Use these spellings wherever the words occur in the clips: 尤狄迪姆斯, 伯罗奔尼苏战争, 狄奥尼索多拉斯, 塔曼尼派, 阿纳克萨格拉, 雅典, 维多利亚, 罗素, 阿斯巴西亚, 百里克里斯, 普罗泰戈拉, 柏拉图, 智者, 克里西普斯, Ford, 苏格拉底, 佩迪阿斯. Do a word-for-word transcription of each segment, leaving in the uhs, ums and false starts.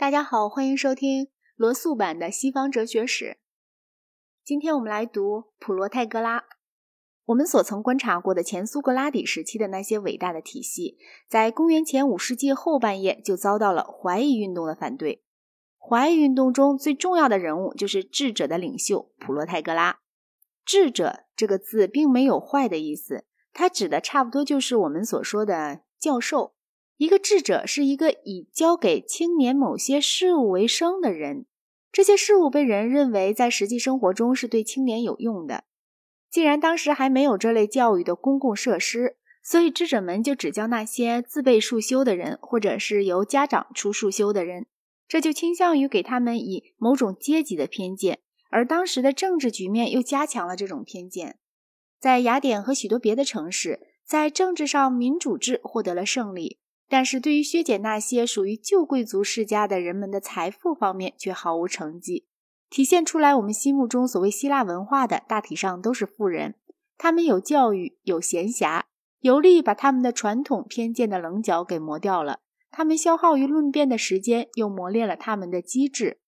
大家好，欢迎收听罗素版的西方哲学史。今天我们来读普罗泰戈拉。我们所曾观察过的前苏格拉底时期的那些伟大的体系，在公元前五世纪后半叶就遭到了怀疑运动的反对。怀疑运动中最重要的人物就是智者的领袖普罗泰戈拉。智者这个字并没有坏的意思，它指的差不多就是我们所说的教授。一个智者是一个以教给青年某些事物为生的人，这些事物被人认为在实际生活中是对青年有用的。既然当时还没有这类教育的公共设施，所以智者们就只教那些自备束修的人，或者是由家长出束修的人，这就倾向于给他们以某种阶级的偏见，而当时的政治局面又加强了这种偏见。在雅典和许多别的城市，在政治上民主制获得了胜利，但是对于削减那些属于旧贵族世家的人们的财富方面却毫无成绩。体现出来我们心目中所谓希腊文化的大体上都是富人，他们有教育，有闲暇，有力把他们的传统偏见的棱角给磨掉了，他们消耗于论辩的时间，又磨练了他们的机智。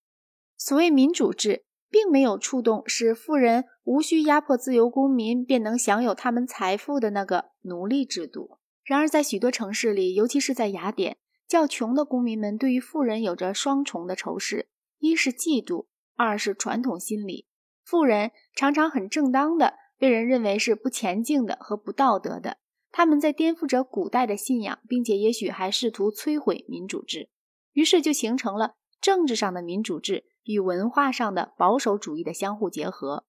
所谓民主制并没有触动使富人无需压迫自由公民便能享有他们财富的那个奴隶制度。然而在许多城市里，尤其是在雅典，较穷的公民们对于富人有着双重的仇视，一是嫉妒，二是传统心理。富人常常很正当的被人认为是不前进的和不道德的，他们在颠覆着古代的信仰，并且也许还试图摧毁民主制，于是就形成了政治上的民主制与文化上的保守主义的相互结合。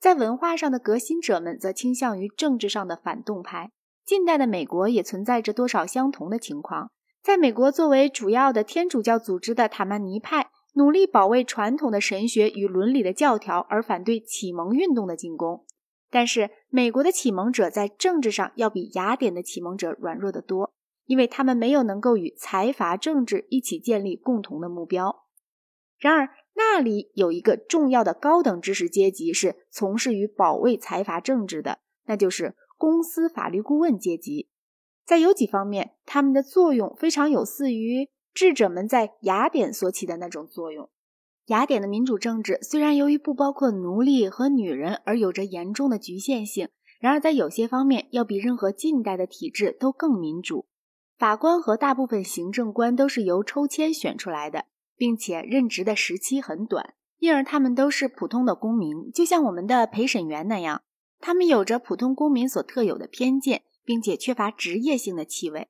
在文化上的革新者们则倾向于政治上的反动派。近代的美国也存在着多少相同的情况。在美国作为主要的天主教组织的塔曼尼派，努力保卫传统的神学与伦理的教条，而反对启蒙运动的进攻。但是美国的启蒙者在政治上要比雅典的启蒙者软弱得多，因为他们没有能够与财阀政治一起建立共同的目标。然而那里有一个重要的高等知识阶级是从事于保卫财阀政治的，那就是公司法律顾问阶级。在有几方面，他们的作用非常有似于智者们在雅典所起的那种作用。雅典的民主政治虽然由于不包括奴隶和女人而有着严重的局限性，然而在有些方面要比任何近代的体制都更民主。法官和大部分行政官都是由抽签选出来的，并且任职的时期很短，因而他们都是普通的公民，就像我们的陪审员那样，他们有着普通公民所特有的偏见，并且缺乏职业性的气味。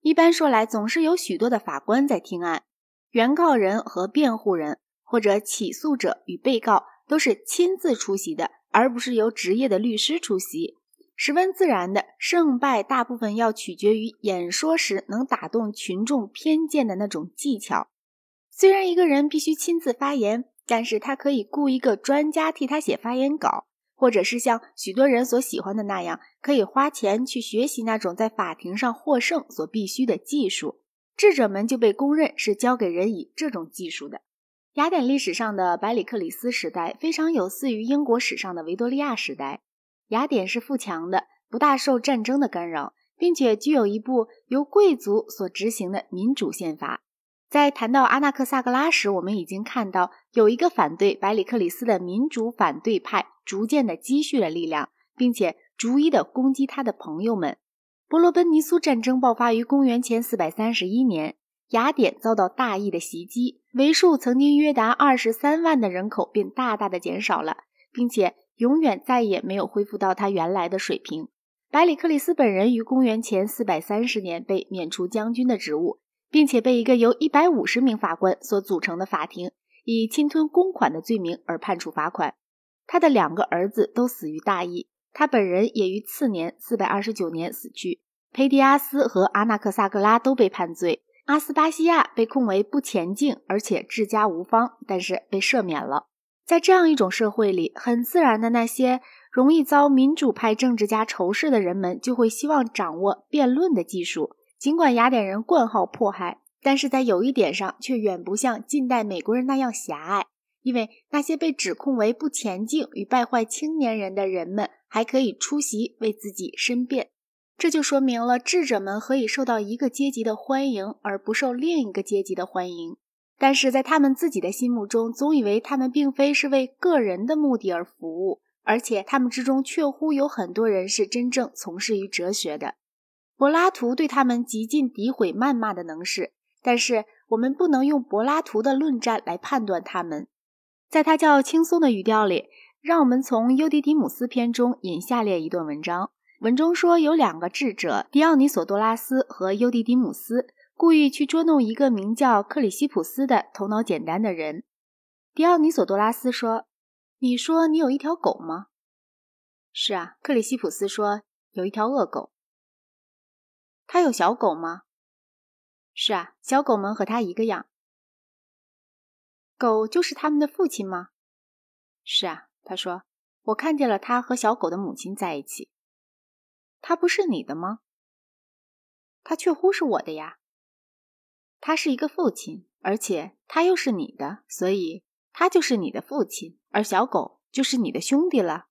一般说来，总是有许多的法官在听案，原告人和辩护人或者起诉者与被告都是亲自出席的，而不是由职业的律师出席。十分自然的，胜败大部分要取决于演说时能打动群众偏见的那种技巧。虽然一个人必须亲自发言，但是他可以雇一个专家替他写发言稿，或者是像许多人所喜欢的那样，可以花钱去学习那种在法庭上获胜所必须的技术。智者们就被公认是教给人以这种技术的。雅典历史上的百里克里斯时代非常有似于英国史上的维多利亚时代。雅典是富强的，不大受战争的干扰，并且具有一部由贵族所执行的民主宪法。在谈到阿纳克萨格拉时，我们已经看到有一个反对百里克里斯的民主反对派逐渐的积蓄了力量，并且逐一的攻击他的朋友们。伯罗奔尼苏战争爆发于公元前四百三十一年，雅典遭到大意的袭击，为数曾经约达二十三万的人口便大大的减少了，并且永远再也没有恢复到他原来的水平。百里克里斯本人于公元前四百三十年被免除将军的职务，并且被一个由一百五十名法官所组成的法庭以侵吞公款的罪名而判处罚款。他的两个儿子都死于大意，他本人也于次年四百二十九年死去。佩迪阿斯和阿纳克萨格拉都被判罪，阿斯巴西亚被控为不前进而且治家无方，但是被赦免了。在这样一种社会里，很自然的那些容易遭民主派政治家仇视的人们就会希望掌握辩论的技术。尽管雅典人惯好迫害，但是在有一点上却远不像近代美国人那样狭隘，因为那些被指控为不前进与败坏青年人的人们还可以出席为自己申辩。这就说明了智者们可以受到一个阶级的欢迎而不受另一个阶级的欢迎。但是在他们自己的心目中，总以为他们并非是为个人的目的而服务，而且他们之中确乎有很多人是真正从事于哲学的。柏拉图对他们极尽诋毁谩骂的能事，但是我们不能用柏拉图的论战来判断他们。在他较轻松的语调里，让我们从尤狄迪姆斯篇中引下列一段文章。文中说，有两个智者狄奥尼索多拉斯和尤狄迪姆斯故意去捉弄一个名叫克里西普斯的头脑简单的人。狄奥尼索多拉斯说，你说你有一条狗吗？是啊。克里西普斯说，有一条恶狗。他有小狗吗？是啊，小狗们和他一个样。狗就是他们的父亲吗？是啊，他说，我看见了他和小狗的母亲在一起。他不是你的吗？他确乎是我的呀。他是一个父亲，而且他又是你的，所以他就是你的父亲，而小狗就是你的兄弟了。